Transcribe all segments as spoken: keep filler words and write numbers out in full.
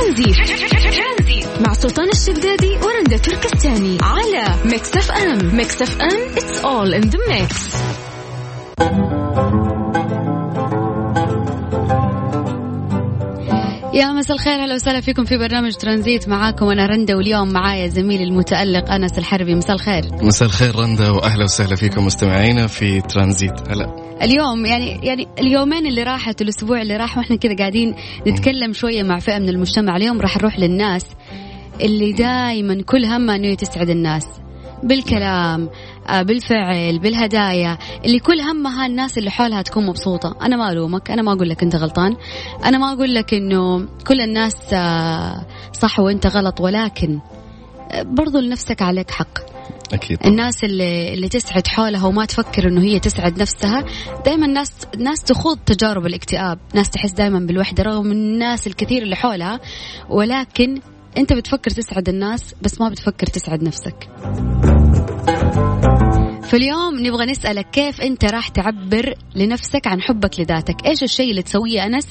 ترانزيت مع سلطان الشدادي ورندا تركستاني على ميكس اف ام. ميكس اف ام it's all in the mix. يا مساء الخير، هلا وسهلا فيكم في برنامج ترانزيت، معاكم أنا رندا واليوم معايا زميلي المتألق أنس الحربي. مساء الخير. مساء الخير رندا، وأهلا وسهلا فيكم مستمعينا في ترانزيت. هلا اليوم يعني يعني اليومين اللي راحت والأسبوع اللي راح وإحنا كذا قاعدين نتكلم شوية مع فئة من المجتمع. اليوم راح نروح للناس اللي دايما كل همها إنه تسعد الناس بالكلام بالفعل بالهدايا، اللي كل همها الناس اللي حولها تكون مبسوطة. أنا ما ألومك، أنا ما أقول لك أنت غلطان، أنا ما أقول لك إنه كل الناس صح وأنت غلط، ولكن برضو لنفسك عليك حق. أكيد. الناس اللي اللي تسعد حولها وما تفكر إنه هي تسعد نفسها، دائما ناس ناس تخوض تجارب الاكتئاب، ناس تحس دائما بالوحدة رغم الناس الكثير اللي حولها، ولكن أنت بتفكر تسعد الناس بس ما بتفكر تسعد نفسك. فاليوم نبغى نسألك كيف أنت راح تعبر لنفسك عن حبك لذاتك؟ إيش الشيء اللي تسويه أنس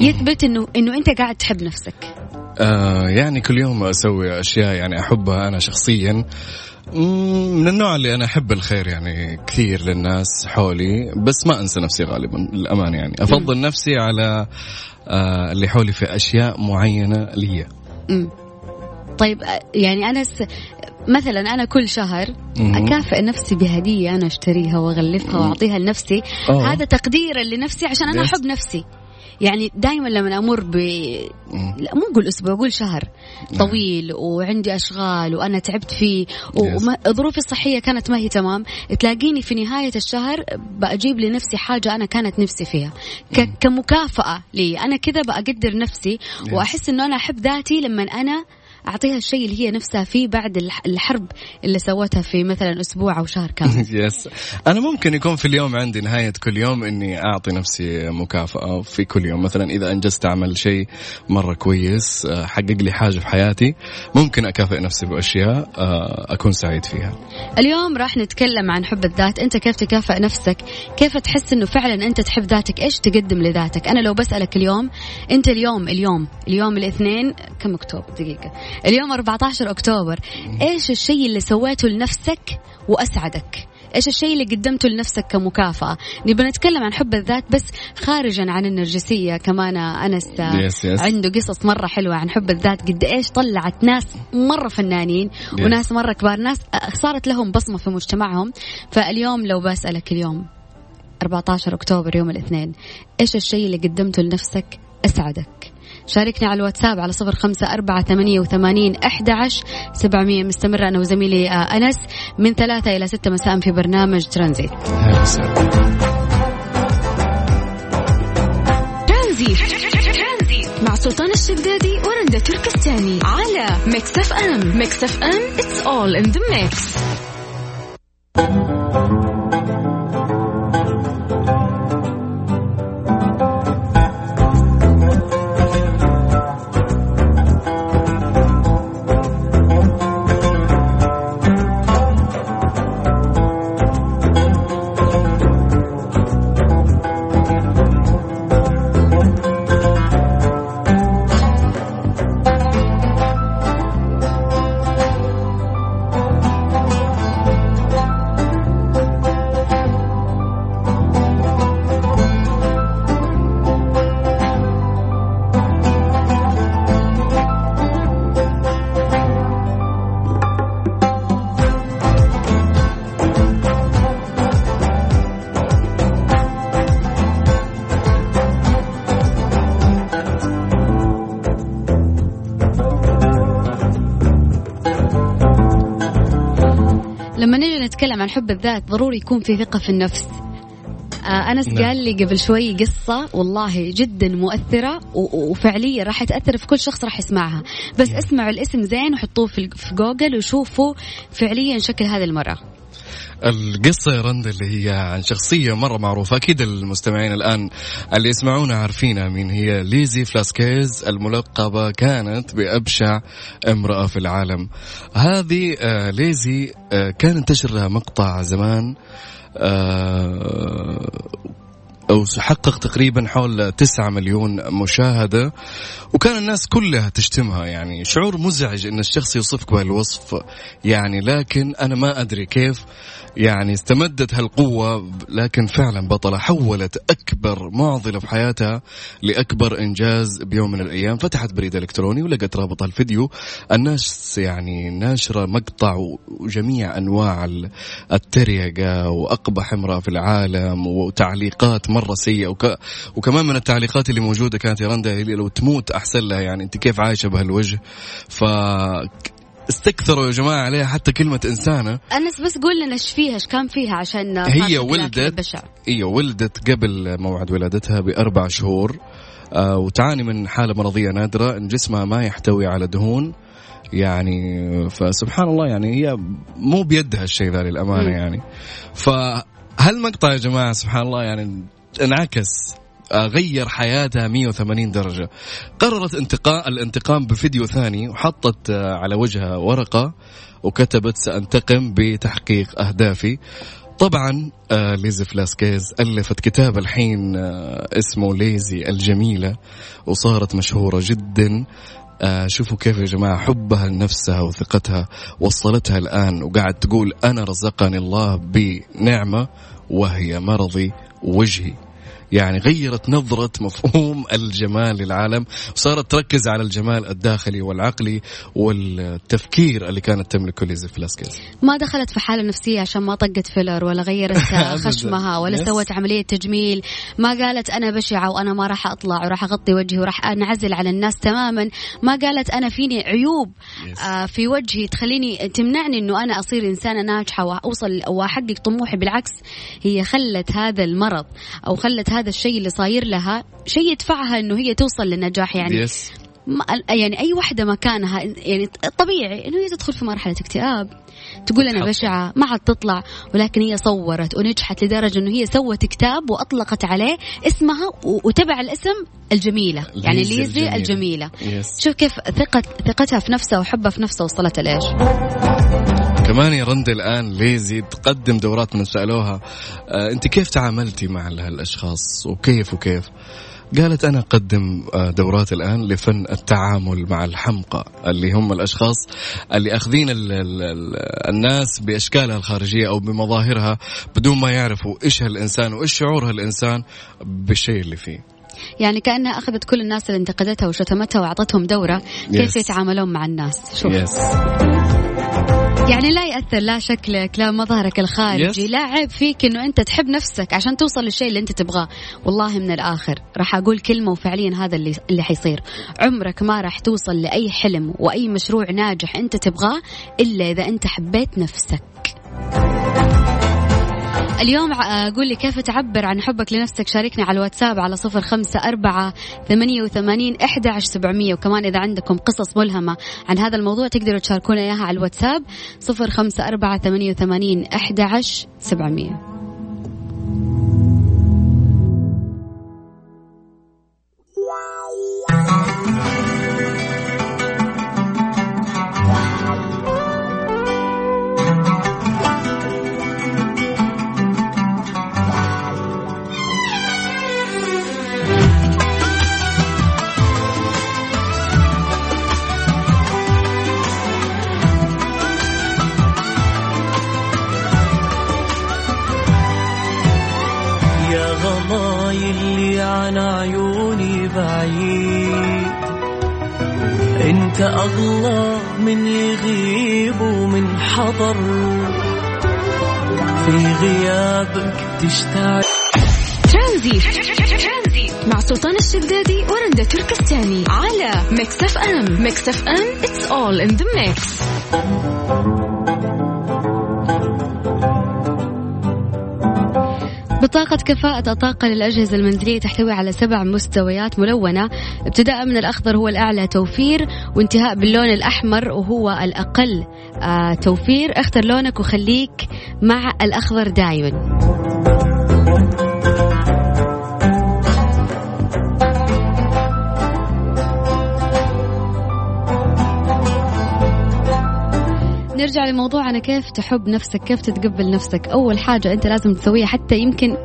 يثبت إنه إنه أنت قاعد تحب نفسك؟ آه يعني كل يوم أسوي أشياء يعني أحبها أنا شخصياً، من النوع اللي أنا أحب الخير يعني كثير للناس حولي، بس ما أنسى نفسي غالباً للأمان، يعني أفضل م. نفسي على آه اللي حولي في أشياء معينة لي. م. طيب يعني أنس مثلا أنا كل شهر أكافئ نفسي بهدية أنا أشتريها وأغلفها وأعطيها لنفسي، أوه. هذا تقديرا لنفسي عشان أنا أحب نفسي. يعني دائما لما أمر ب لا مو أقول أسبوع، أقول شهر طويل وعندي أشغال وأنا تعبت فيه وظروفي الصحية كانت ما هي تمام، تلاقيني في نهاية الشهر بأجيب لنفسي حاجة أنا كانت نفسي فيها ك... كمكافأة لي. أنا كذا بقدر نفسي وأحس أنه أنا أحب ذاتي لما أنا أعطيها الشيء اللي هي نفسها فيه بعد الحرب اللي سوتها في مثلا أسبوع أو شهر كامل. يس أنا ممكن يكون في اليوم عندي نهاية كل يوم إني أعطي نفسي مكافأة في كل يوم، مثلا إذا أنجزت أعمل شيء مرة كويس حقق لي حاجة في حياتي ممكن أكافئ نفسي بأشياء أكون سعيد فيها. اليوم راح نتكلم عن حب الذات، أنت كيف تكافئ نفسك؟ كيف تحس إنه فعلا أنت تحب ذاتك؟ إيش تقدم لذاتك؟ أنا لو بسألك اليوم أنت اليوم اليوم اليوم الاثنين كم أكتوبر دقيقة اليوم أربعة عشر أكتوبر، إيش الشيء اللي سويته لنفسك وأسعدك؟ إيش الشيء اللي قدمته لنفسك كمكافأة؟ نبغى نتكلم عن حب الذات بس خارجا عن النرجسية، كمان أنس yes, yes. عنده قصص مرة حلوة عن حب الذات، قد إيش طلعت ناس مرة فنانين yes. وناس مرة كبار، ناس صارت لهم بصمة في مجتمعهم. فاليوم لو بسألك اليوم أربعة عشر أكتوبر يوم الاثنين، إيش الشيء اللي قدمته لنفسك أسعدك؟ شاركني على الواتساب على صفر خمسة أربعة ثمانية وثمانين أحد عشر سبعمية. مستمر أنا وزميلي أنس من ثلاثة إلى ستة مساء في برنامج ترانزيت. ترانزيت مع سلطان الشدادي ورندا تركستاني على ميكس اف ام. ميكس اف ام it's all in the mix. لما نجي نتكلم عن حب الذات ضروري يكون في ثقة في النفس. أنس قال لي قبل شوي قصة والله جدا مؤثرة وفعلية راح تأثر في كل شخص راح يسمعها، بس اسمعوا الاسم زين وحطوه في جوجل وشوفوا فعليا شكل هذه المرأة. القصة يا رند اللي هي عن شخصية مرة معروفة، أكيد المستمعين الآن اللي يسمعونا عارفينها مين هي، ليزي فلاسكيز الملقبة كانت بأبشع امرأة في العالم. هذه ليزي كان انتشر لها مقطع زمان أو حقق تقريبا حول تسعة مليون مشاهدة، وكان الناس كلها تشتمها. يعني شعور مزعج أن الشخص يوصفك بهالوصف يعني، لكن أنا ما أدري كيف يعني استمدت هالقوة، لكن فعلا بطلة حولت أكبر معضلة في حياتها لأكبر إنجاز. بيوم من الأيام فتحت بريد إلكتروني ولقت رابط الفيديو، الناس يعني ناشرة مقطع وجميع أنواع التريقة وأقبح امرأة في العالم وتعليقات مرة سيئة، وك... وكمان من التعليقات اللي موجودة كانت يا رندا لو تموت أحسن لها، يعني أنت كيف عايشة بهالوجه؟ ف استكثروا يا جماعة عليها حتى كلمة إنسانة. أنس بس قول لنا إيش فيها، إيش كان فيها عشان هي ولدت هي ولدت قبل موعد ولادتها بأربع شهور، آه وتعاني من حالة مرضية نادرة إن جسمها ما يحتوي على دهون، يعني فسبحان الله يعني هي مو بيدها الشيء ذا للأمانة. يعني فهالمقطع يا جماعة سبحان الله يعني انعكس، غير حياتها مية وثمانين درجة. قررت انتقاء الانتقام بفيديو ثاني، وحطت على وجهها ورقة وكتبت سأنتقم بتحقيق أهدافي. طبعا ليزي فلاسكيز ألفت كتاب الحين اسمه ليزي الجميلة، وصارت مشهورة جدا. شوفوا كيف يا جماعة حبها لنفسها وثقتها وصلتها الآن، وقاعد تقول أنا رزقني الله بنعمة وهي مرضي وجهي. يعني غيرت نظرة مفهوم الجمال للعالم، وصارت تركز على الجمال الداخلي والعقلي والتفكير اللي كانت تملكه ليزي فلاسكيز. ما دخلت في حالة نفسية عشان ما طقت فيلر ولا غيرت خشمها ولا سوت عملية تجميل، ما قالت أنا بشعة وأنا ما راح أطلع وراح أغطي وجهي وراح أنعزل على الناس تماما، ما قالت أنا فيني عيوب آه في وجهي تخليني تمنعني أنه أنا أصير إنسانة ناجحة وأوصل وأحقق طموحي. بالعكس هي خلت هذا المرض أو خلت هذا الشيء اللي صاير لها شيء يدفعها انه هي توصل للنجاح. يعني yes. يعني اي وحده مكانها يعني طبيعي انه هي تدخل في مرحله اكتئاب، تقول انا بشعه ما عاد تطلع، ولكن هي صورت ونجحت لدرجه انه هي سوت كتاب واطلقت عليه اسمها وتبع الاسم الجميله، يعني ليزي الجميله. yes. شوف كيف ثقه ثقتها في نفسها وحبها في نفسها وصلت لإيش. كمان يا رند الآن ليزي تقدم دورات. من سألوها آه، أنت كيف تعاملتي مع هالأشخاص وكيف وكيف، قالت أنا أقدم دورات الآن لفن التعامل مع الحمقى، اللي هم الأشخاص اللي أخذين ال ال ال الناس بأشكالها الخارجية أو بمظاهرها بدون ما يعرفوا إيش هالإنسان وإيش شعور هالإنسان بالشيء اللي فيه. يعني كأنها أخذت كل الناس اللي انتقدتها وشتمتها وعطتهم دورة كيف yes. يتعاملون مع الناس. شوف yes. يعني لا يأثر لا شكلك لا مظهرك الخارجي yes. لا عيب فيك أنه أنت تحب نفسك عشان توصل للشيء اللي أنت تبغاه. والله من الآخر راح أقول كلمة وفعليا هذا اللي اللي حيصير. عمرك ما راح توصل لأي حلم وأي مشروع ناجح أنت تبغاه إلا إذا أنت حبيت نفسك. اليوم أقول لي كيف تعبر عن حبك لنفسك، شاركني على الواتساب على صفر خمسة أربعة ثمانية وثمانين أحد عشر سبعمية. وكمان إذا عندكم قصص ملهمة عن هذا الموضوع تقدروا تشاركونا إياها على الواتساب صفر خمسة أربعة ثمانية وثمانين أحد عشر سبعمية. أغلى من يغيب ومن حضر في غيابك تشتعل. ترانزيت مع سلطان الشدادي ورندا تركستاني على Mix إف إم. Mix إف إم it's all in the mix. بطاقة كفاءة الطاقة للأجهزة المنزلية تحتوي على سبع مستويات ملونة، ابتداء من الأخضر هو الأعلى توفير وانتهاء باللون الأحمر وهو الأقل آه توفير. اختر لونك وخليك مع الأخضر دايما. نرجع لموضوعنا، كيف تحب نفسك، كيف تتقبل نفسك. أول حاجة أنت لازم تسويها حتى يمكن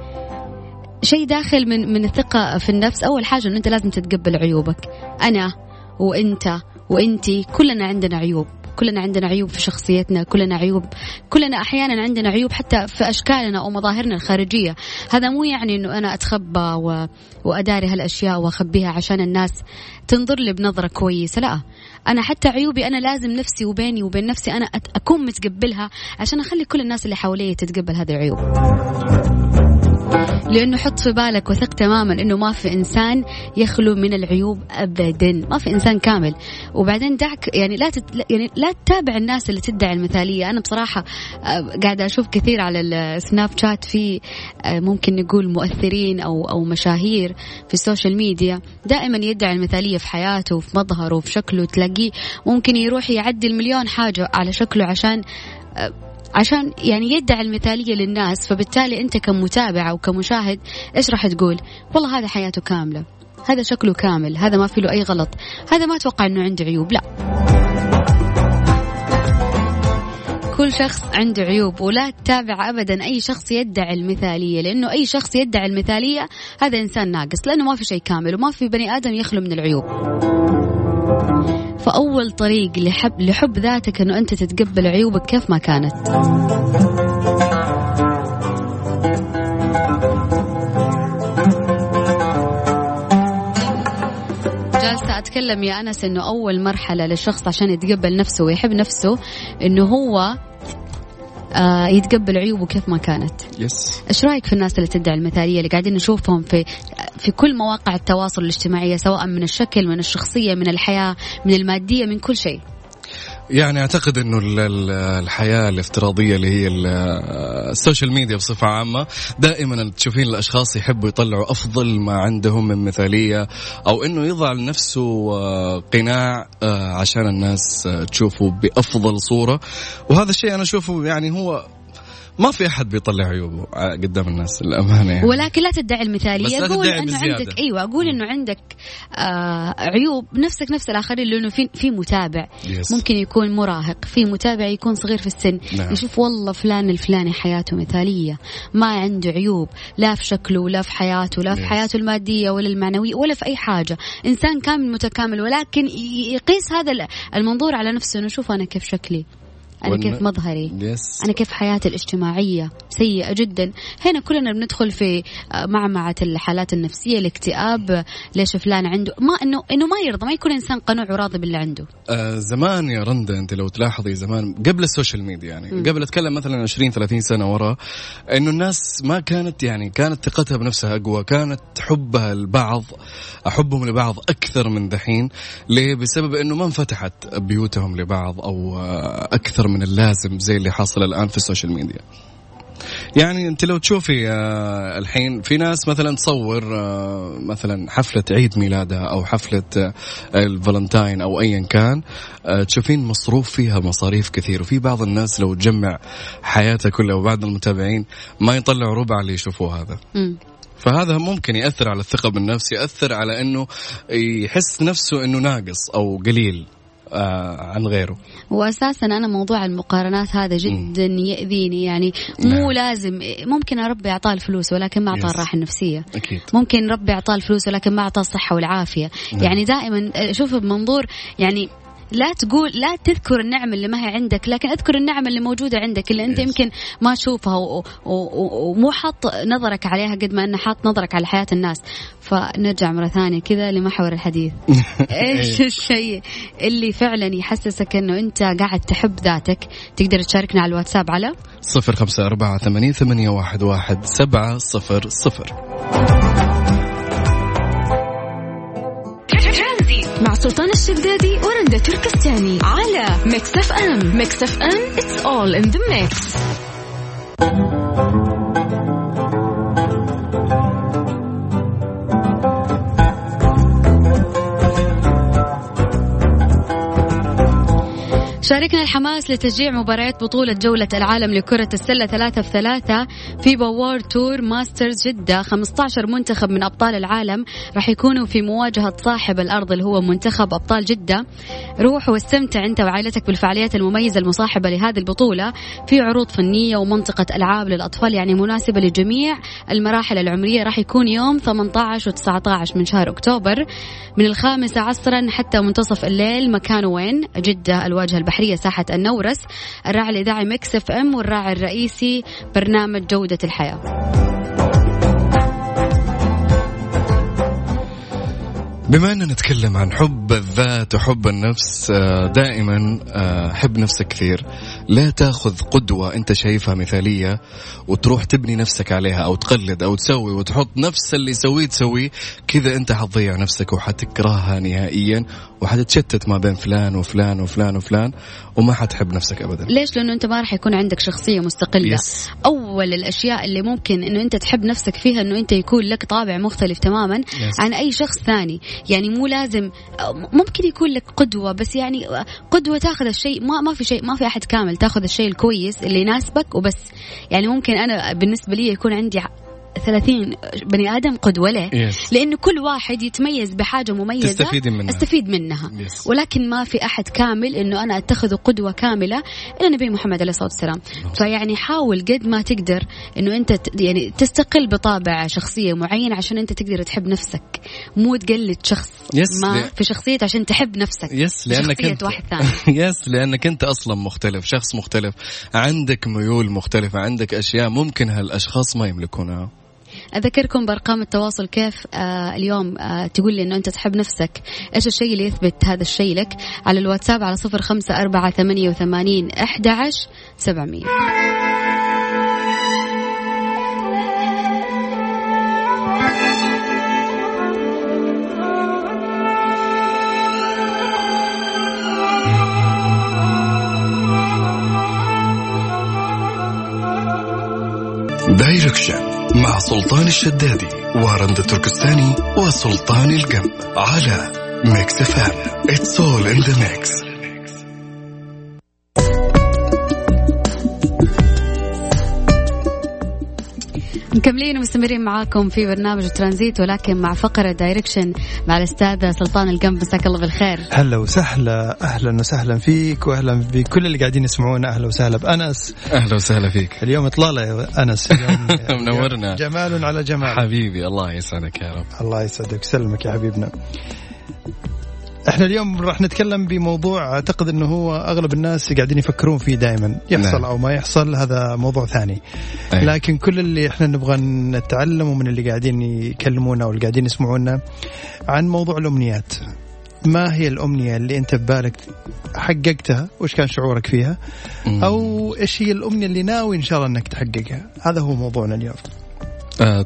شيء داخل من من الثقة في النفس. أول حاجة إن أنت لازم تتقبل عيوبك. أنا وأنت وأنتي كلنا عندنا عيوب، كلنا عندنا عيوب في شخصيتنا، كلنا عيوب، كلنا أحيانا عندنا عيوب حتى في أشكالنا أو مظاهرنا الخارجية. هذا مو يعني أنه أنا أتخبى و... وأداري هالأشياء وأخبيها عشان الناس تنظر لي بنظرة كويسة، لا، أنا حتى عيوبي أنا لازم نفسي وبيني وبين نفسي أنا أكون متقبلها عشان أخلي كل الناس اللي حوالي تتقبل هذه العيوب. لأنه حط في بالك وثق تماما أنه ما في إنسان يخلو من العيوب أبدا، ما في إنسان كامل. وبعدين دعك يعني لا تت... يعني لا تتابع الناس اللي تدعي المثالية. أنا بصراحة قاعدة أشوف كثير على السناب شات في ممكن نقول مؤثرين أو أو مشاهير في السوشيال ميديا دائما يدعي المثالية في حياته وفي مظهره وفي شكله، تلاقيه ممكن يروح يعدي المليون حاجة على شكله عشان عشان يعني يدعي المثالية للناس. فبالتالي أنت كمتابعة وكمشاهد إيش راح تقول؟ والله هذا حياته كاملة، هذا شكله كامل، هذا ما فيه له أي غلط، هذا ما أتوقع أنه عنده عيوب. لا، كل شخص عنده عيوب، ولا تتابع أبدا أي شخص يدعي المثالية، لأنه أي شخص يدعي المثالية هذا إنسان ناقص، لأنه ما في شيء كامل وما في بني آدم يخلو من العيوب. فأول طريق لحب, لحب ذاتك أنه أنت تتقبل عيوبك كيف ما كانت. جالسة أتكلم يا أنس أنه أول مرحلة للشخص عشان يتقبل نفسه ويحب نفسه أنه هو آه يتقبل عيوبه كيف ما كانت. يس. ايش رايك في الناس اللي تدعي المثاليه اللي قاعدين نشوفهم في في كل مواقع التواصل الاجتماعي، سواء من الشكل، من الشخصيه، من الحياه، من الماديه، من كل شيء؟ يعني أعتقد أنه الحياة الافتراضية اللي هي السوشيال ميديا بصفة عامة دائما تشوفين الأشخاص يحبوا يطلعوا أفضل ما عندهم من مثالية، أو أنه يضع لنفسه قناع عشان الناس تشوفه بأفضل صورة. وهذا الشيء أنا أشوفه يعني هو ما في أحد بيطلع عيوبه قدام الناس الأمانة يعني. ولكن لا تدعي المثالية، أقول أنه عندك أيوة أقول أنه عندك آه عيوب نفسك نفس الآخرين، لأنه في في متابع yes. ممكن يكون مراهق، في متابع يكون صغير في السن نعم. يشوف والله فلان الفلاني حياته مثالية، ما عنده عيوب، لا في شكله ولا في حياته، لا في yes. حياته المادية ولا المعنوية ولا في أي حاجة، إنسان كامل متكامل. ولكن يقيس هذا المنظور على نفسه، أنه شوف أنا كيف شكلي، أنا كيف مظهري، yes. أنا كيف حياتي الاجتماعية سيئة جدا. هنا كلنا بندخل في معمعة الحالات النفسية، الاكتئاب، ليش فلان عنده ما إنه إنه ما يرضى، ما يكون إنسان قنوع وراضي باللي عنده. آه زمان يا رندا، أنت لو تلاحظي زمان قبل السوشيال ميديا يعني م. قبل أتكلم مثلا عشرين ثلاثين سنة ورا، إنه الناس ما كانت يعني كانت ثقتها بنفسها أقوى، كانت حبها لبعض حبهم لبعض أكثر من دحين. ليه؟ بسبب إنه ما انفتحت بيوتهم لبعض أو أكثر من اللازم زي اللي حاصل الآن في السوشيال ميديا. يعني أنت لو تشوفي الحين في ناس مثلا تصور مثلا حفلة عيد ميلادها أو حفلة الفالنتاين أو أيا كان، تشوفين مصروف فيها مصاريف كثير. وفي بعض الناس لو تجمع حياتها كلها وبعض المتابعين ما يطلعوا ربع اللي يشوفوا هذا م. فهذا ممكن يأثر على الثقة بالنفس، يأثر على أنه يحس نفسه أنه ناقص أو قليل عن غيره. وأساسا أنا موضوع المقارنات هذا جدا م. يأذيني يعني مو لا. لازم ممكن ربي أعطاه الفلوس ولكن ما أعطاه الراحة النفسية، أكيد. ممكن ربي أعطاه الفلوس ولكن ما أعطاه الصحة والعافية م. يعني دائما أشوفه بمنظور يعني لا تقول لا تذكر النعمة اللي ما هي عندك، لكن اذكر النعمة اللي موجودة عندك اللي انت yes. يمكن ما تشوفها ومو حاط نظرك عليها قد ما انه حاط نظرك على حياة الناس. فنرجع مرة ثانية كذا لمحور الحديث. ايش الشيء اللي فعلا يحسسك انه انت قاعد تحب ذاتك؟ تقدر تشاركنا على الواتساب على صفر خمسة أربعة ثمانية ثمانية واحد واحد سبعة صفر صفر. مع سلطان الشدادي ورندا تركستاني على Mix إف إم. Mix إف إم it's all in the mix. شاركنا الحماس لتشجيع مباريات بطولة جولة العالم لكرة السلة ثلاثة في ثلاثة فيبا وورد تور ماسترز جدة. خمسة عشر منتخب من أبطال العالم راح يكونوا في مواجهة صاحب الأرض اللي هو منتخب أبطال جدة. روح واستمتع أنت وعائلتك بالفعاليات المميزة المصاحبة لهذه البطولة، في عروض فنية ومنطقة ألعاب للأطفال، يعني مناسبة لجميع المراحل العمرية. راح يكون يوم ثمانية عشر وتسعة عشر من شهر أكتوبر من الخامسة عصرا حتى منتصف الليل. مكانه وين؟ جدة، الواجهة البحرية، ساحة النورس. الراعي الإذاعي ميكس اف ام والراعي الرئيسي برنامج جودة الحياة. بما أننا نتكلم عن حب الذات وحب النفس، دائما حب نفسك كثير، لا تأخذ قدوة أنت شايفها مثالية وتروح تبني نفسك عليها أو تقلد أو تسوي وتحط نفس اللي سويه تسويه. كذا أنت حتضيع نفسك وحتكرهها نهائيا وحتتشتت ما بين فلان وفلان وفلان وفلان وما حتحب نفسك أبدا. ليش؟ لأنه أنت ما راح يكون عندك شخصية مستقلة. yes. أول الأشياء اللي ممكن أنه أنت تحب نفسك فيها أنه أنت يكون لك طابع مختلف تماما yes. عن أي شخص ثاني. يعني مو لازم، ممكن يكون لك قدوة، بس يعني قدوة تاخذ الشيء، ما ما في شيء، ما في أحد كامل، تاخذ الشيء الكويس اللي يناسبك وبس. يعني ممكن أنا بالنسبة لي يكون عندي ثلاثين بني آدم قدوة له yes. لأنه كل واحد يتميز بحاجة مميزة تستفيد منها. استفيد منها yes. ولكن ما في أحد كامل إنه أنا أتخذ قدوة كاملة إلى نبي محمد عليه الصلاة والسلام. oh. فيعني حاول قد ما تقدر إنه أنت يعني تستقل بطابع شخصية معين عشان أنت تقدر تحب نفسك، مو تقلد شخص yes. ما في شخصية عشان تحب نفسك yes. لأنك انت واحد ثاني يس yes. لأنك أنت أصلا مختلف، شخص مختلف، عندك ميول مختلفة، عندك أشياء ممكن هالأشخاص ما يملكونها. أذكركم بأرقام التواصل. كيف آه اليوم آه تقول لي أنه أنت تحب نفسك؟ إيش الشيء اللي يثبت هذا الشيء لك؟ على الواتساب على صفر خمسة أربعة ثمانية وثمانين أحد عشر سبعمية. دايركشن مع سلطان الشدادي ورند التركستاني وسلطان الجم على ميكس اف ام. It's all in the mix. مكملين ومستمرين معاكم في برنامج ترانزيت، ولكن مع فقرة دايركشن مع الأستاذ سلطان الجم. مساك الله بالخير. هلا وسهلا، أهلا وسهلا فيك وأهلا بكل اللي قاعدين يسمعونا. أهلا وسهلا بأنس. أهلا وسهلا فيك. اليوم إطلالة يا أنس. اليوم منورنا. جمال على جمال حبيبي. الله يسعدك يا رب. الله يسعدك وسلمك يا حبيبنا. احنا اليوم راح نتكلم بموضوع اعتقد انه هو اغلب الناس قاعدين يفكرون فيه دائما، يحصل او ما يحصل هذا موضوع ثاني. أيه. لكن كل اللي احنا نبغى نتعلمه من اللي قاعدين يكلمونا واللي قاعدين يسمعونا عن موضوع الامنيات. ما هي الامنية اللي انت ببالك حققتها وايش كان شعورك فيها؟ او ايش هي الامنية اللي ناوي ان شاء الله انك تحققها؟ هذا هو موضوعنا اليوم.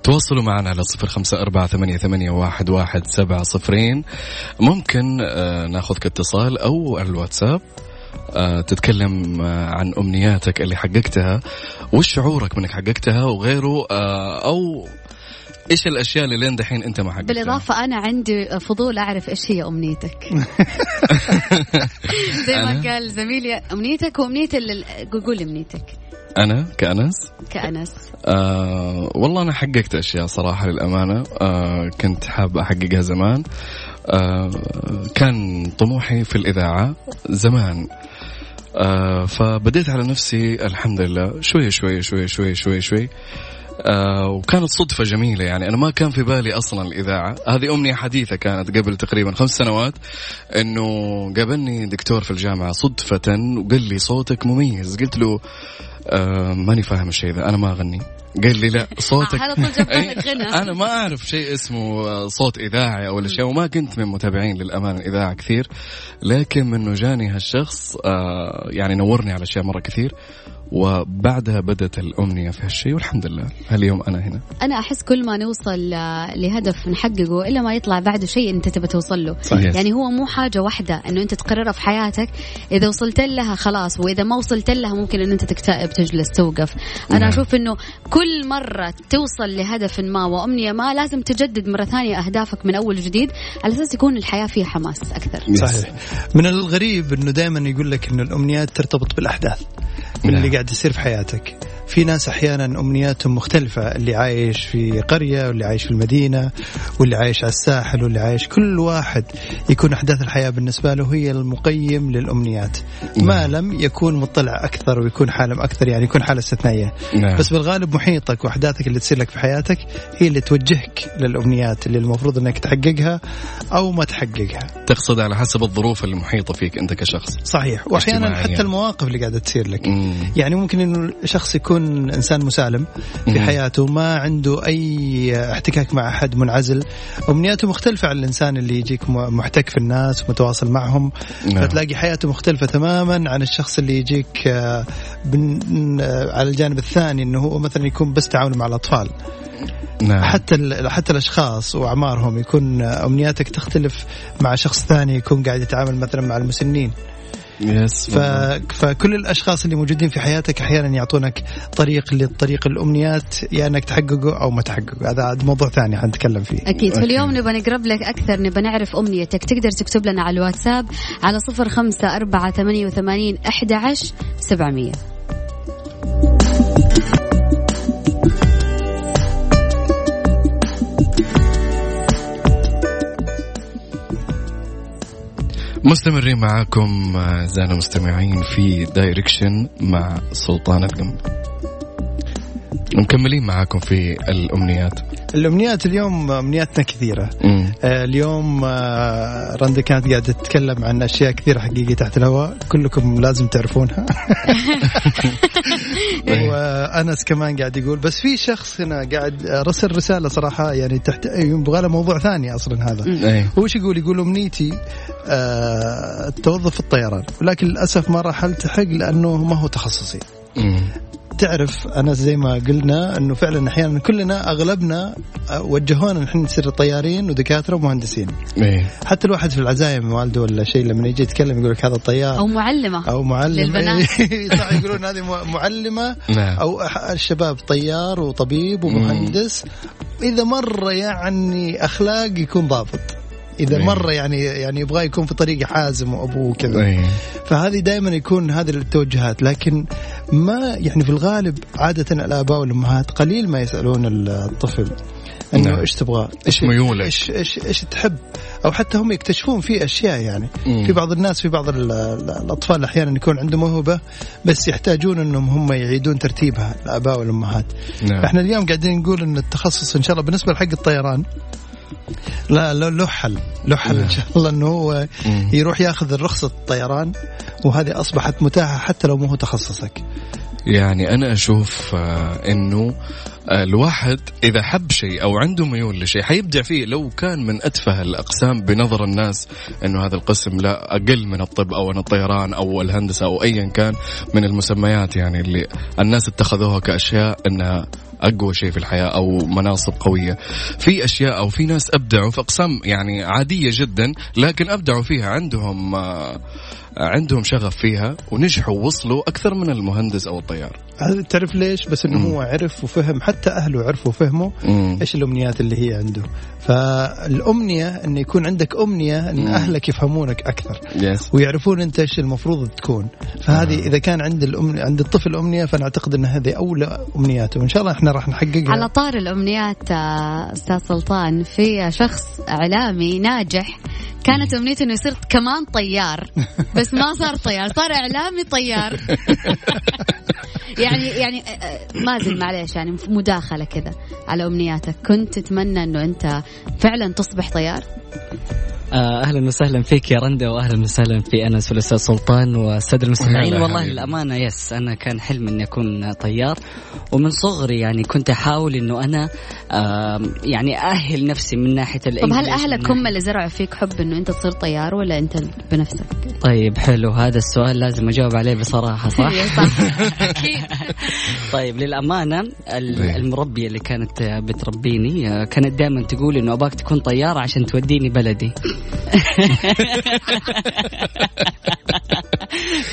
تواصلوا معنا على صفر خمسة أربعة ثمانية ثمانية واحد واحد سبعة صفرين. ممكن ناخذك اتصال أو الواتساب تتكلم عن أمنياتك اللي حققتها وشعورك منك حققتها وغيره، أو إيش الأشياء اللي لين دحين أنت ما حققتها. بالإضافة أنا عندي فضول أعرف إيش هي أمنيتك. زي ما قال زميلي أمنيتك وأمنيتي اللي قول أمنيتك. أنا كأنس كأنس آه والله أنا حققت أشياء صراحة للأمانة، آه كنت حاب أحققها زمان. آه كان طموحي في الإذاعة زمان، آه فبديت على نفسي الحمد لله شوي شوي شوي شوي شوي شوي آه وكانت صدفة جميلة. يعني أنا ما كان في بالي أصلا الإذاعة، هذه أمنية حديثة كانت قبل تقريبا خمس سنوات. أنه قابلني دكتور في الجامعة صدفة وقال لي صوتك مميز. قلت له آه ماني فاهم الشيء ذا، أنا ما أغني. قال لي لا صوتك أنا ما أعرف شيء اسمه صوت إذاعي أو الأشياء، وما كنت من متابعين للأمان الإذاعة كثير، لكن منه جاني هالشخص آه يعني نورني على أشياء مرة كثير. وبعدها بدت الأمنية في هالشيء والحمد لله هاليوم أنا هنا. أنا أحس كل ما نوصل لهدف نحققه إلا ما يطلع بعده شيء أنت تبى توصل له. صحيح. يعني هو مو حاجة واحدة أنه أنت تقررها في حياتك، إذا وصلت لها خلاص، وإذا ما وصلت لها ممكن أن أنت تكتئب تجلس توقف. أنا أشوف أنه كل مرة توصل لهدف ما وأمنية ما لازم تجدد مرة ثانية أهدافك من أول جديد على أساس يكون الحياة فيها حماس أكثر. صحيح. من الغريب أنه دائما يقول لك أنه الأمنيات ترتبط بالأحداث من اللي قاعد يصير في حياتك. في ناس أحيانا أمنياتهم مختلفة، اللي عايش في قرية واللي عايش في المدينة واللي عايش على الساحل واللي عايش، كل واحد يكون أحداث الحياة بالنسبة له هي المقيم للأمنيات ما لم يكون مطلع أكثر ويكون حالم أكثر، يعني يكون حالة استثنائية. بس بالغالب محيطك وأحداثك اللي تصير لك في حياتك هي اللي توجهك للأمنيات اللي المفروض أنك تحققها أو ما تحققها. تقصد على حسب الظروف المحيطة فيك أنت كشخص. صحيح. وأحيانا حتى يعني. المواقف اللي قاعدة تصير لك. مم. يعني ممكن إنه شخص يكون يكون إنسان مسالم في حياته، ما عنده أي احتكاك مع أحد، منعزل، أمنياته مختلفة عن الإنسان اللي يجيك محتك في الناس ومتواصل معهم. نعم. فتلاقي حياته مختلفة تماما عن الشخص اللي يجيك على الجانب الثاني، أنه هو مثلا يكون بس تعاون مع الأطفال. نعم. حتى حتى الأشخاص وأعمارهم يكون أمنياتك تختلف مع شخص ثاني يكون قاعد يتعامل مثلا مع المسنين. Yes. ف... فكل الأشخاص اللي موجودين في حياتك أحيانا يعطونك طريق للطريق الأمنيات، يا يعني أنك تحققه أو ما تحققه. هذا موضوع ثاني حنتكلم فيه أكيد. okay. فاليوم نبى نقرب لك أكثر، نبى نعرف أمنيتك. تقدر تكتب لنا على الواتساب على صفر خمسة أربعة ثمانية وثمانين أحد عشر سبعمية. مستمرين معاكم أعزائنا مستمعين في دايركشن مع سلطان الجمه، مكملين معاكم في الأمنيات. الأمنيات اليوم أمنياتنا كثيرة. مم. اليوم رندا كانت قاعدة تتكلم عن أشياء كثيرة حقيقي تحت الهواء، كلكم لازم تعرفونها. وأنس كمان قاعد يقول، بس في شخص هنا قاعد رسل رسالة صراحة يعني تحت يبغى له موضوع ثاني أصلا. هذا هو شو يقول؟ يقول أمنيتي التوظف في الطيران، ولكن للأسف ما راح ألتحق لأنه ما هو تخصصي. مم. تعرف أنا زي ما قلنا أنه فعلا أحيانا كلنا أغلبنا وجهونا نحن نصير طيارين ودكاترة ومهندسين. إيه. حتى الواحد في العزايم والده ولا شيء لما يجي يتكلم يقولك هذا طيار أو معلمة أو معلم للبنات. إيه. يقولون هذه معلمة. أو الشباب طيار وطبيب ومهندس. إذا مرة يعني أخلاق يكون ضابط، إذا مرة يعني يعني يبغى يكون في طريق حازم وأبوه كذا. فهذه دائما يكون هذه التوجهات، لكن ما يعني في الغالب عادة الآباء والأمهات قليل ما يسألون الطفل إنه نعم. إيش تبغى، إيش ميولك، إيش إيش إيش تحب، أو حتى هم يكتشفون في أشياء يعني. مم. في بعض الناس، في بعض الأطفال أحيانا يكون عندهم موهبة بس يحتاجون إنهم هم يعيدون ترتيبها الآباء والأمهات. نعم. فإحنا اليوم قاعدين نقول إن التخصص إن شاء الله بالنسبة لحق الطيران لا لا له حل له حل إن شاء الله، إنه هو يروح يأخذ الرخصة الطيران، وهذه أصبحت متاحة حتى لو مو هو تخصصك. يعني أنا أشوف إنه الواحد إذا حب شيء أو عنده ميول لشيء حيبدع فيه، لو كان من أتفه الأقسام بنظر الناس إنه هذا القسم لا أقل من الطب أو من الطيران أو الهندسة أو أيا كان من المسميات، يعني اللي الناس اتخذوها كأشياء إنها أقوى شيء في الحياة أو مناصب قوية. في أشياء أو في ناس أبدعوا في أقسام يعني عادية جدا، لكن أبدعوا فيها، عندهم عندهم شغف فيها ونجحوا، وصلوا أكثر من المهندس أو الطيار. تعرف ليش؟ بس إنه هو عرف وفهم، حتى أهله عرفوا وفهموا إيش الأمنيات اللي هي عنده. فالأمنية إن يكون عندك أمنية إن أهلك يفهمونك أكثر. yes. ويعرفون أنت إيش المفروض تكون. فهذه إذا كان عند الأم... عند الطفل أمنية، فأنا أعتقد إن هذه أولى أمنياته، وإن شاء الله إحنا راح نحققها. على طار الأمنيات أستاذ سلطان، في شخص إعلامي ناجح كانت أمنيته إنه يصير كمان طيار، بس ما صار طيار، صار إعلامي طيار. يعني يعني مازن معليش يعني مداخلة كذا على أمنياتك، كنت تتمنى إنه أنت فعلا تصبح طيار؟ أهلا وسهلا فيك يا رندا، وأهلا وسهلا في أنس والأستاذ سلطان والسادة المستمعين. والله حبيب. للأمانة يس، أنا كان حلم أن أكون طيار، ومن صغري يعني كنت أحاول أنه أنا يعني أأهل نفسي من ناحية الإنجليزي. طب هل أهلك هم اللي زرعوا فيك حب أنه أنت تصير طيار، ولا أنت بنفسك؟ طيب حلو، هذا السؤال لازم أجاوب عليه بصراحة صح؟ طيب للأمانة المربية اللي كانت بتربيني كانت دائما تقول إنه أباك تكون طيارة عشان توديني بلدي.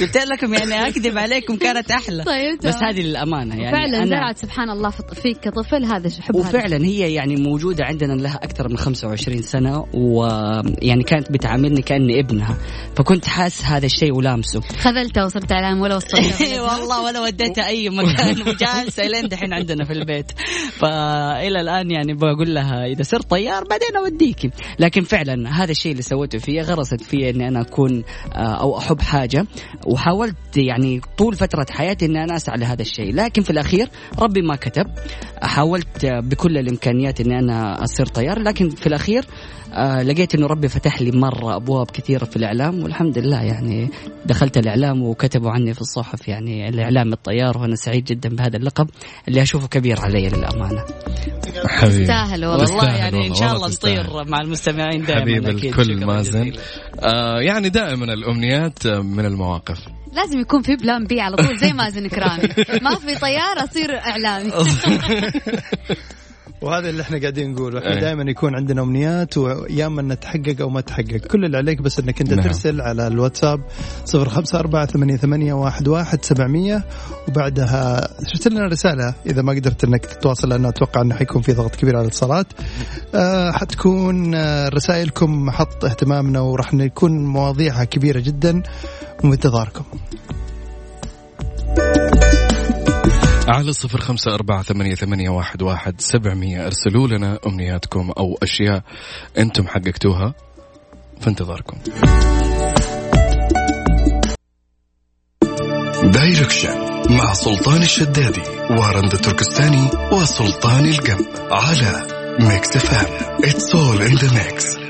قلت لكم يعني أكذب عليكم، كانت أحلى. طيب بس هذه للأمانة يعني فعلا زرعت سبحان الله فيك كطفل هذا حب، وفعلا هذا. هي يعني موجودة عندنا لها أكثر من خمسة وعشرين سنة، ويعني كانت بتعاملني كأني ابنها، فكنت حاس هذا الشيء ولامسه. خذلتها وصرت علام ولا وصلت والله ولا وديتها أي مكان وجالسة لين دحين عندنا في البيت. فإلى الآن يعني بقول لها إذا صرت طيار بعدين أوديكي. لكن فعلا هذا الشيء اللي سويته فيه غرست فيه إني أنا أكون أو أحب حاجة، وحاولت يعني طول فترة حياتي إن أنا أسعى لهذا الشيء، لكن في الأخير ربي ما كتب. حاولت بكل الإمكانيات إن أنا أصير طيار، لكن في الأخير آه لقيت إنه ربي فتح لي مرة أبواب كثيرة في الإعلام، والحمد لله يعني دخلت الإعلام وكتبوا عني في الصحف يعني الإعلام الطيار، وأنا سعيد جدا بهذا اللقب اللي أشوفه كبير علي للأمانة. تستاهل والله يعني، إن شاء الله نطير مع المستمعين دائما حبيب الكل مازن. آه يعني دائما الأمنيات من المواقف، لازم يكون في بلان بي على طول زي مازن كرامي، ما في طيار أصير إعلامي. وهذا اللي احنا قاعدين نقوله، احنا دائما يكون عندنا امنيات وياما نتحقق او ما تحقق، كل اللي عليك بس انك انت ترسل على الواتساب صفر خمسة أربعة ثمانية ثمانية واحد واحد سبعمية، وبعدها ارسل لنا رساله اذا ما قدرت انك تتواصل، لانه اتوقع انه حيكون في ضغط كبير على الاتصالات. أه حتكون رسائلكم محط اهتمامنا، وراح نكون مواضيعها كبيره جدا ومنتظركم على صفر خمسة أربعة ثمانية ثمانية واحد واحد سبعمية. أرسلوا لنا أمنياتكم أو أشياء أنتم حققتوها، في انتظاركم. دايركشن مع سلطان الشدادي ورندا التركستاني وسلطان الجم على ميكس اف ام. It's all in the mix.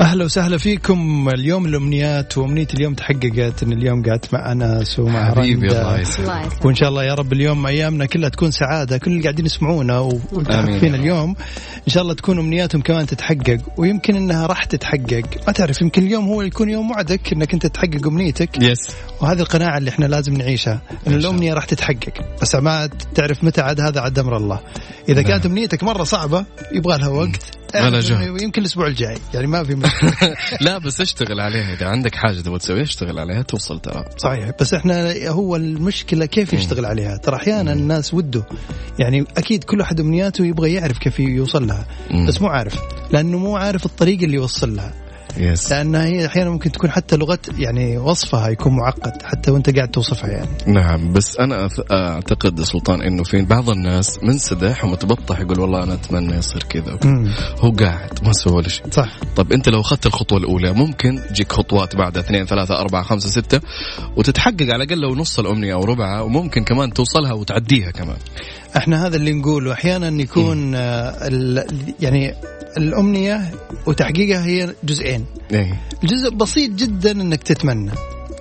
أهلا وسهلا فيكم. اليوم الأمنيات، وأمنيتي اليوم تحققت، إن اليوم قعدت مع أناس ومع رندا، وإن شاء الله يا رب اليوم أيامنا كلها تكون سعادة، كل اللي قاعدين يسمعونا ومتابعين اليوم إن شاء الله تكون أمنياتهم كمان تتحقق، ويمكن إنها راح تتحقق، ما تعرف، يمكن اليوم هو يكون يوم وعدك إنك أنت تحقق أمنيتك. يس. وهذه القناعة اللي إحنا لازم نعيشها، إن الأمنية راح تتحقق، بس ما تعرف متى عاد هذا عاد أمر الله. إذا كانت أمنيتك مرة صعبة يبغى لها وقت، يمكن الأسبوع الجاي يعني ما في مشكلة. لا بس اشتغل عليها، إذا عندك حاجة تبغى تسويها اشتغل عليها توصل ترى. صحيح، بس احنا هو المشكلة كيف يشتغل عليها ترى. أحيانا الناس وده يعني أكيد كل أحد أمنياته يبغى يعرف كيف يوصل لها، بس مو عارف، لأنه مو عارف الطريق اللي يوصل لها. Yes. لأنها هي أحيانا ممكن تكون حتى لغات يعني وصفها يكون معقد حتى وانت قاعد توصفها يعني. نعم، بس أنا أعتقد سلطان إنه في بعض الناس منسدح ومتبطح، يقول والله أنا أتمنى يصير كذا، هو قاعد ما سوى ولا شيء. صح. طب أنت لو أخذت الخطوة الأولى ممكن تجيك خطوات بعد اثنين ثلاثة أربعة خمسة ستة وتتحقق على الأقل لو نص الأمنية أو ربعها، وممكن كمان توصلها وتعديها كمان. احنا هذا اللي نقوله، أحيانا يكون يعني الأمنية وتحقيقها هي جزئين. إيه. الجزء بسيط جدا انك تتمنى.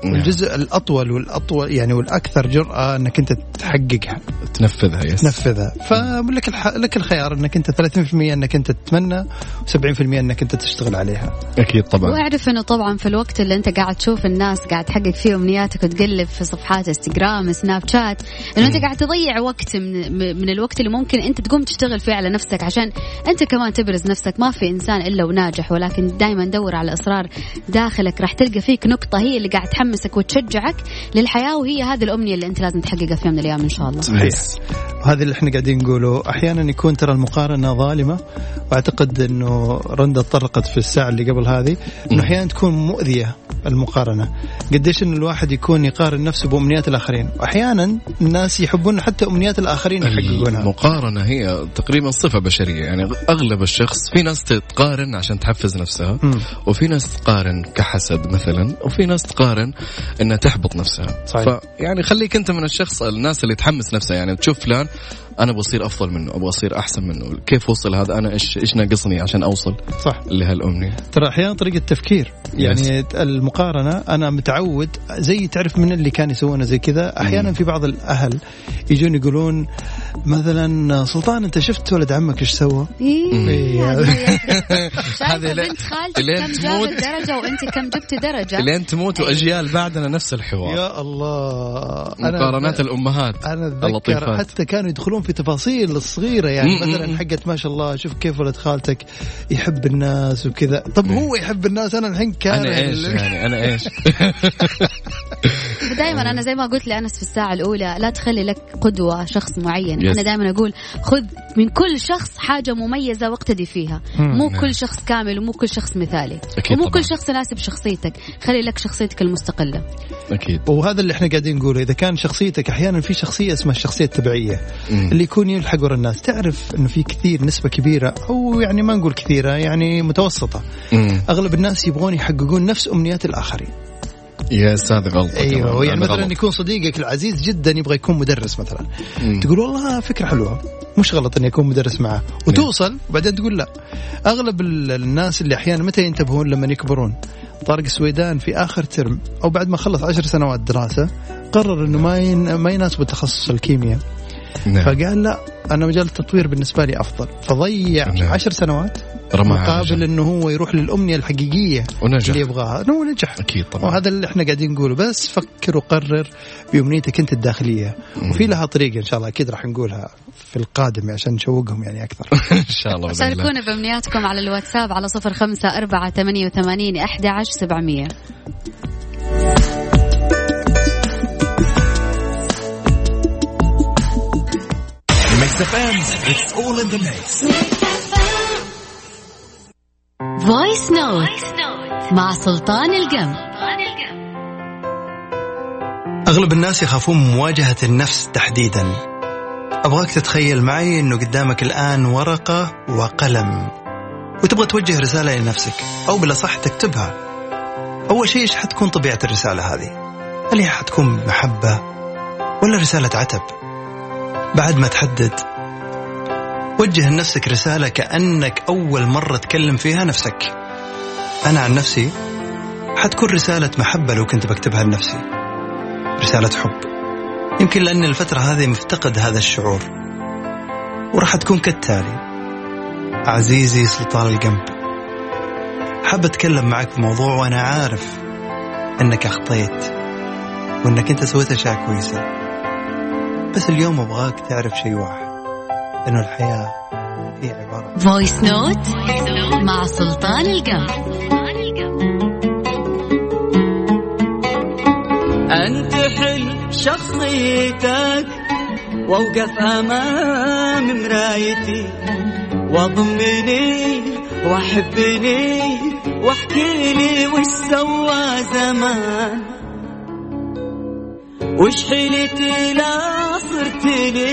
نعم. والجزء الأطول والأطول يعني والأكثر جرأة انك انت تحققها، تنفذها. يس. تنفذها. فلك الح... لك الخيار انك انت ثلاثين بالمئة انك انت تتمنى وسبعين بالمئة انك انت تشتغل عليها. اكيد طبعا. واعرف انه طبعا في الوقت اللي انت قاعد تشوف الناس قاعد تحقق فيه امنياتك وتقلب في صفحات انستغرام سناب شات، انه انت قاعد تضيع وقت من... من الوقت اللي ممكن انت تقوم تشتغل فيه على نفسك عشان انت كمان تبرز نفسك. ما في انسان الا وناجح، ولكن دائما دور على اصرار داخلك، راح تلقى فيك نقطة هي اللي قاعد تحمل مسك وتشجعك للحياة، وهي هذه الأمنية اللي أنت لازم تحققها في يوم من الأيام إن شاء الله. صحيح. وهذا اللي إحنا قاعدين نقوله، أحيانا يكون ترى المقارنة ظالمة، وأعتقد إنه رندا تطرقت في الساعة اللي قبل هذه إنه أحيانا تكون مؤذية المقارنة، قديش إن الواحد يكون يقارن نفسه بأمنيات الآخرين، وأحيانا الناس يحبون حتى أمنيات الآخرين يحققونها. المقارنة هي تقريبا صفة بشرية، يعني أغلب الشخص في ناس تقارن عشان تحفز نفسها، م. وفي ناس تقارن كحسد مثلا، وفي ناس تقارن أنها تحبط نفسها. صحيح. فيعني خليك أنت من الشخص الناس اللي تحمس نفسها، يعني تشوف فلان انا بصير افضل منه, ابغى اصير احسن منه, كيف وصل هذا, انا ايش ايش ناقصني عشان اوصل صح لهالامنيه. ترى احيانا طريقه التفكير يعني yes. المقارنه, انا متعود زي تعرف من اللي كان يسوونه زي كذا احيانا mm. في بعض الاهل يجون يقولون مثلا سلطان انت شفت ولد عمك ايش سوى, هذه بنت خالتك كم جابت درجه وانت كم جبت درجه, لين تموت واجيال بعدنا نفس الحوار. يا الله مقارنات الامهات. انا اتذكر حتى كانوا يدخلون في تفاصيل الصغيره يعني م- مثلا حقت ما شاء الله شوف كيف ولد خالتك يحب الناس وكذا, طب م- هو يحب الناس انا الحين كاره انا ايش يعني انا ايش دائما انا زي ما قلت لأنس في الساعه الاولى لا تخلي لك قدوه شخص معين yes. انا دائما اقول خذ من كل شخص حاجه مميزه واقتدي فيها, م- مو م- كل شخص كامل ومو كل شخص مثالي ومو طبعاً. كل شخص يناسب شخصيتك, خلي لك شخصيتك المستقله اكيد. وهذا اللي احنا قاعدين نقوله, اذا كان شخصيتك احيانا في شخصيه اسمها الشخصيه التبعيه م. اللي يكون يلحق ورا الناس, تعرف انه في كثير نسبه كبيره او يعني ما نقول كثيره يعني متوسطه م. اغلب الناس يبغون يحققون نفس امنيات الاخرين. يس هذا غلط. ايوه يعني مثلا غلط. يكون صديقك العزيز جدا يبغى يكون مدرس مثلا م. تقول والله فكره حلوه مش غلط ان يكون مدرس معه, وتوصل وبعدين تقول لا. اغلب الناس اللي احيانا متى ينتبهون لما يكبرون, طارق السويدان في آخر ترم أو بعد ما خلص عشر سنوات دراسة قرر إنه ما ما يناسب تخصص الكيمياء, نعم. فقال لا أنا مجال التطوير بالنسبة لي أفضل, فضيع نعم. عشر سنوات مقابل إنه هو يروح للأمنية الحقيقية ونجح. اللي يبغاها إنه نجح أكيد طبعا. وهذا اللي إحنا قاعدين نقوله, بس فكر وقرر بأمنيتك أنت الداخلية م. وفي لها طريقة إن شاء الله أكيد راح نقولها في القادم عشان نشوقهم يعني أكثر إن شاء الله. شاركونا بأمنياتكم على الواتساب على صفر خمسة أربعة ثمانية وثمانين أحد عشر سبعمية. It's all in the mix. Voice Note مع سلطان الجم. أغلب الناس يخافون من مواجهة النفس تحديدا. أبغاك تتخيل معي أنه قدامك الآن ورقة وقلم وتبغى توجه رسالة لنفسك أو بلا صح تكتبها. أول شيء إيش حتكون طبيعة الرسالة هذه؟ هل هي حتكون محبة ولا رسالة عتب؟ بعد ما تحدد وجه لنفسك رسالة كأنك أول مرة تكلم فيها نفسك. أنا عن نفسي حتكون رسالة محبة لو كنت بكتبها لنفسي, رسالة حب, يمكن لأن الفترة هذه مفتقد هذا الشعور, ورح تكون كالتالي. عزيزي سلطان الجنب, حاب أتكلم معك في موضوع وأنا عارف أنك أخطيت وأنك أنت سويت أشياء كويسة, بس اليوم أبغاك تعرف شيء واحد, إنه الحياة هي عبارة Voice Note مع سلطان الجم. أنت حل شخصيتك ووقف أمام مرايتي, وضمني وحبني واحكي لي وش سوى زمان, وش حيلتي لا صرت لي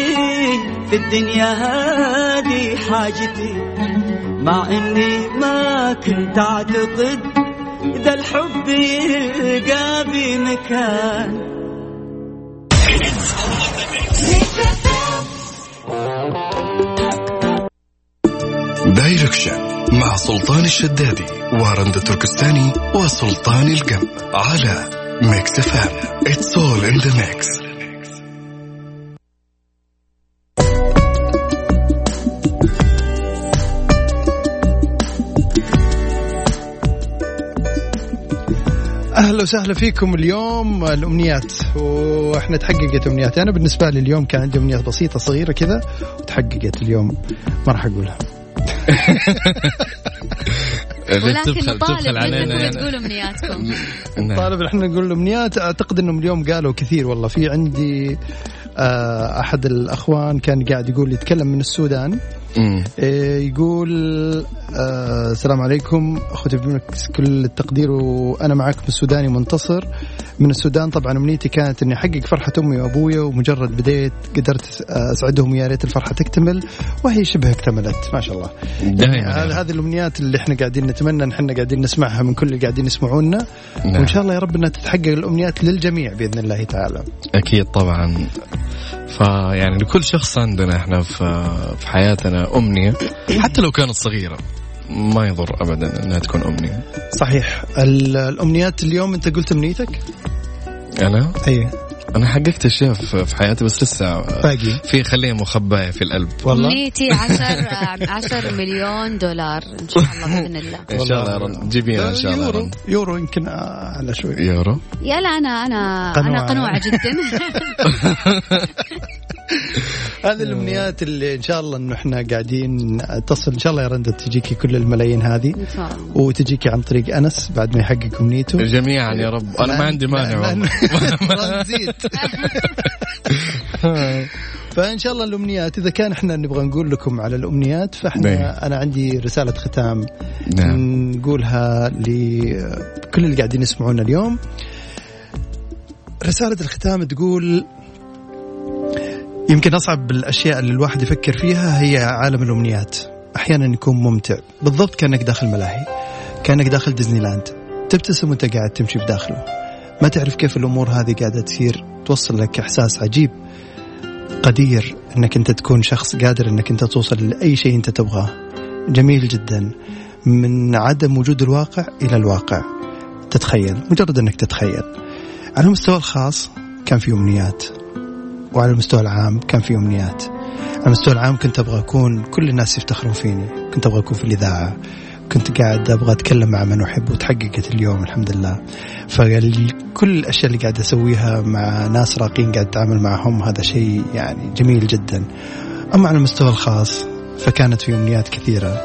في الدنيا هذه حاجتي, مع اني ما كنت اعتقد اذا الحب يلقى بي مكان. دايركشن مع سلطان الشدادي ورندا التركستاني وسلطان الجم على ميكس اف ام. It's all in the mix. أهلا وسهلا فيكم. اليوم الأمنيات وإحنا تحققت أمنياتي. أنا بالنسبة لي اليوم كان عندي أمنيات بسيطة صغيرة كذا وتحققت اليوم, ما راح أقولها ولكن طالب منكم تقول أمنياتكم. طالب إحنا نقول أمنيات. أعتقد أنهم اليوم قالوا كثير والله. في عندي أحد الأخوان كان قاعد يقول, يتكلم من السودان, يقول السلام عليكم أخوتي بمكس كل التقدير وأنا معاكم السوداني منتصر من السودان. طبعا أمنيتي كانت أني أحقق فرحة أمي وأبويا, ومجرد بديت قدرت أسعدهم, يا ريت الفرحة تكتمل وهي شبه اكتملت ما شاء الله. هذه الأمنيات اللي إحنا قاعدين نتمنى, إحنا قاعدين نسمعها من كل اللي قاعدين يسمعونا, وإن شاء الله يا رب أنها تتحقق الأمنيات للجميع بإذن الله تعالى. أكيد طبعا. فيعني لكل شخص عندنا احنا في حياتنا أمنية حتى لو كانت صغيرة ما يضر أبدا أنها تكون أمنية. صحيح. الأمنيات اليوم أنت قلت أمنيتك؟ أنا؟ أيه أنا حققت أشياء في حياتي بس لسه باقي في خليها مخبأة في القلب. أمنيتي عشر عشر مليون دولار إن شاء الله بإذن الله. إن شاء الله جيبيها إن شاء الله. يورو يورو يمكن على شوي. يورو. يلا أنا أنا قنوعة. أنا قنوعة جدا. هذه الأمنيات اللي إن شاء الله إنه إحنا قاعدين تصل إن شاء الله يا رندة تجيكي كل الملايين هذه وتجيكي عن طريق أنس بعد ما يحقق أمنيته جميعا يا رب. أنا ما عندي مانع والله. فإن شاء الله الأمنيات. إذا كان إحنا نبغى نقول لكم على الأمنيات فإحنا أنا عندي رسالة ختام نعم. نقولها لكل اللي قاعدين يسمعونا اليوم. رسالة الختام تقول يمكن أصعب الأشياء اللي الواحد يفكر فيها هي عالم الأمنيات. أحيانا يكون ممتع بالضبط كأنك داخل ملاهي، كأنك داخل ديزني لاند، تبتسم وانت قاعد تمشي في داخله، ما تعرف كيف الأمور هذه قاعدة تصير، توصل لك إحساس عجيب قدير أنك أنت تكون شخص قادر أنك أنت توصل لأي شيء أنت تبغاه. جميل جدا من عدم وجود الواقع إلى الواقع. تتخيل، مجرد أنك تتخيل. على المستوى الخاص كان في أمنيات، وعلى المستوى العام كان في أمنيات. على المستوى العام كنت أبغى أكون كل الناس يفتخرون فيني، كنت أبغى أكون في الإذاعة، كنت قاعد أبغى أتكلم مع من أحب، وتحققت اليوم الحمد لله. فكل الأشياء اللي قاعد أسويها مع ناس راقين قاعد أتعامل معهم هذا شيء يعني جميل جدا. أما على المستوى الخاص فكانت في أمنيات كثيرة،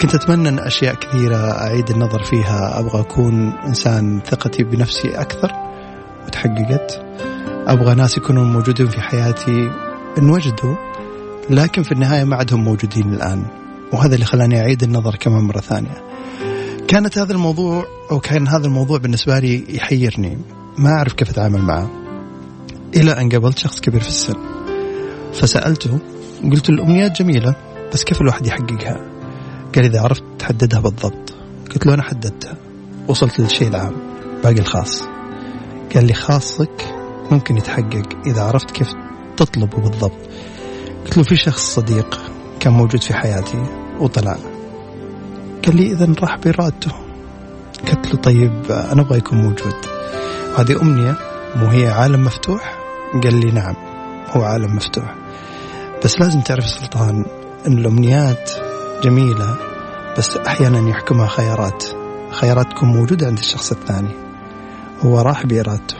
كنت أتمنى أن أشياء كثيرة أعيد النظر فيها. أبغى أكون إنسان ثقتي بنفسي أكثر وتحققت. أبغى ناس يكونوا موجودين في حياتي نوجدوا، لكن في النهاية ما عدهم موجودين الآن، وهذا اللي خلاني أعيد النظر كمان مرة ثانية. كانت هذا الموضوع أو كان هذا الموضوع بالنسبة لي يحيرني، ما أعرف كيف أتعامل معه، إلى أن قابلت شخص كبير في السن فسألته، قلت الأمنيات جميلة بس كيف الواحد يحققها؟ قال إذا عرفت تحددها بالضبط. قلت له أنا حددتها، وصلت للشيء العام باقي الخاص. قال لي خاصك ممكن يتحقق إذا عرفت كيف تطلبه بالضبط. قلت له في شخص صديق كان موجود في حياتي وطلع. قال لي إذن راح بإرادته. قلت له طيب أنا أبغى يكون موجود، هذه أمنية مو هي عالم مفتوح؟ قال لي نعم هو عالم مفتوح، بس لازم تعرف سلطان أن الأمنيات جميلة بس أحيانا يحكمها خيارات. خيارات تكون موجودة عند الشخص الثاني، هو راح بإرادته،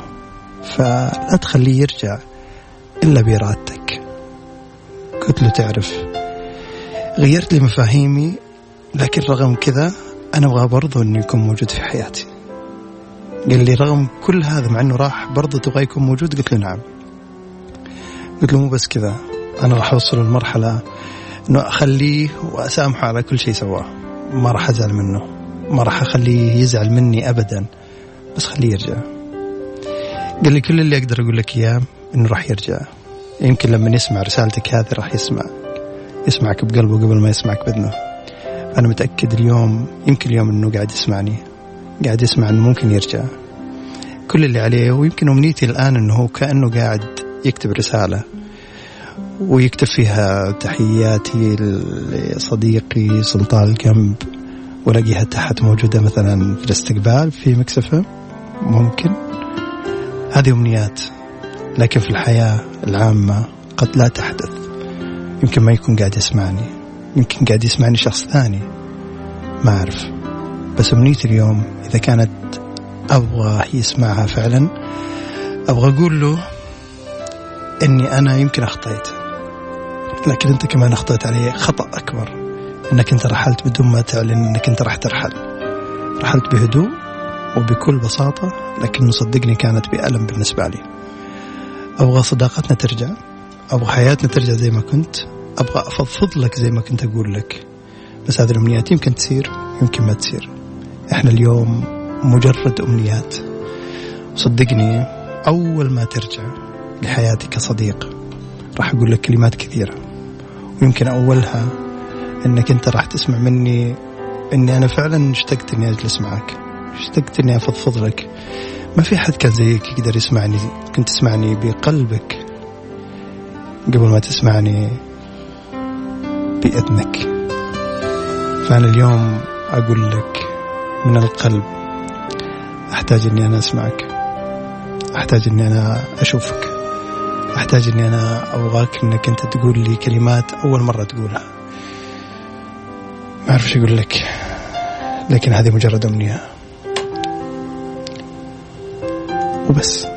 فلا تخليه يرجع إلا بإرادتك. قلت له تعرف غيرت لي مفاهيمي، لكن رغم كذا أنا أبغى برضو أنه يكون موجود في حياتي. قال لي رغم كل هذا مع أنه راح برضو تبغى يكون موجود؟ قلت له نعم. قلت له مو بس كذا، أنا راح أوصل لمرحلة أنه أخليه وأسامحه على كل شيء سواه، ما راح أزعل منه، ما راح أخليه يزعل مني أبدا، بس خليه يرجع. قال لي كل اللي أقدر أقول لك إياه إنه راح يرجع، يمكن لما يسمع رسالتك هذه راح يسمع يسمعك بقلبه قبل ما يسمعك بأذنه. أنا متأكد اليوم يمكن اليوم إنه قاعد يسمعني، قاعد يسمع إنه ممكن يرجع. كل اللي عليه ويمكن أمنيتي الآن إنه هو كأنه قاعد يكتب رسالة ويكتب فيها تحياتي لصديقي سلطان الجنب، ولاقيها تحت موجودة مثلا في الاستقبال في ميكس إف إم. ممكن هذه أمنيات، لكن في الحياة العامة قد لا تحدث. يمكن ما يكون قاعد يسمعني، يمكن قاعد يسمعني شخص ثاني، ما أعرف. بس أمنيتي اليوم إذا كانت أبغى يسمعها فعلا، أبغى أقول له أني أنا يمكن أخطيت، لكن أنت كمان أخطيت علي خطأ أكبر، أنك أنت رحلت بدون ما تعلن أنك أنت راح ترحل. رحلت بهدوء وبكل بساطة، لكن صدقني كانت بألم بالنسبة لي. أبغى صداقتنا ترجع، أبغى حياتنا ترجع زي ما كنت، أبغى أفضفض لك زي ما كنت أقول لك. بس هذه الأمنيات يمكن تصير يمكن ما تصير، إحنا اليوم مجرد أمنيات. صدقني أول ما ترجع لحياتي كصديق راح أقول لك كلمات كثيرة، ويمكن أولها أنك أنت راح تسمع مني أني أنا فعلا اشتقت أني أجلس معك، اشتقت أني أفضفض لك. ما في حد كان زيك يقدر يسمعني، كنت تسمعني بقلبك، قبل ما تسمعني بإذنك. فأنا اليوم أقول لك من القلب، أحتاج أني أنا أسمعك، أحتاج أني أنا أشوفك، أحتاج أني أنا أبغاك أنك أنت تقول لي كلمات أول مرة تقولها، ما أعرف شو أقول لك، لكن هذه مجرد أمنية وبس.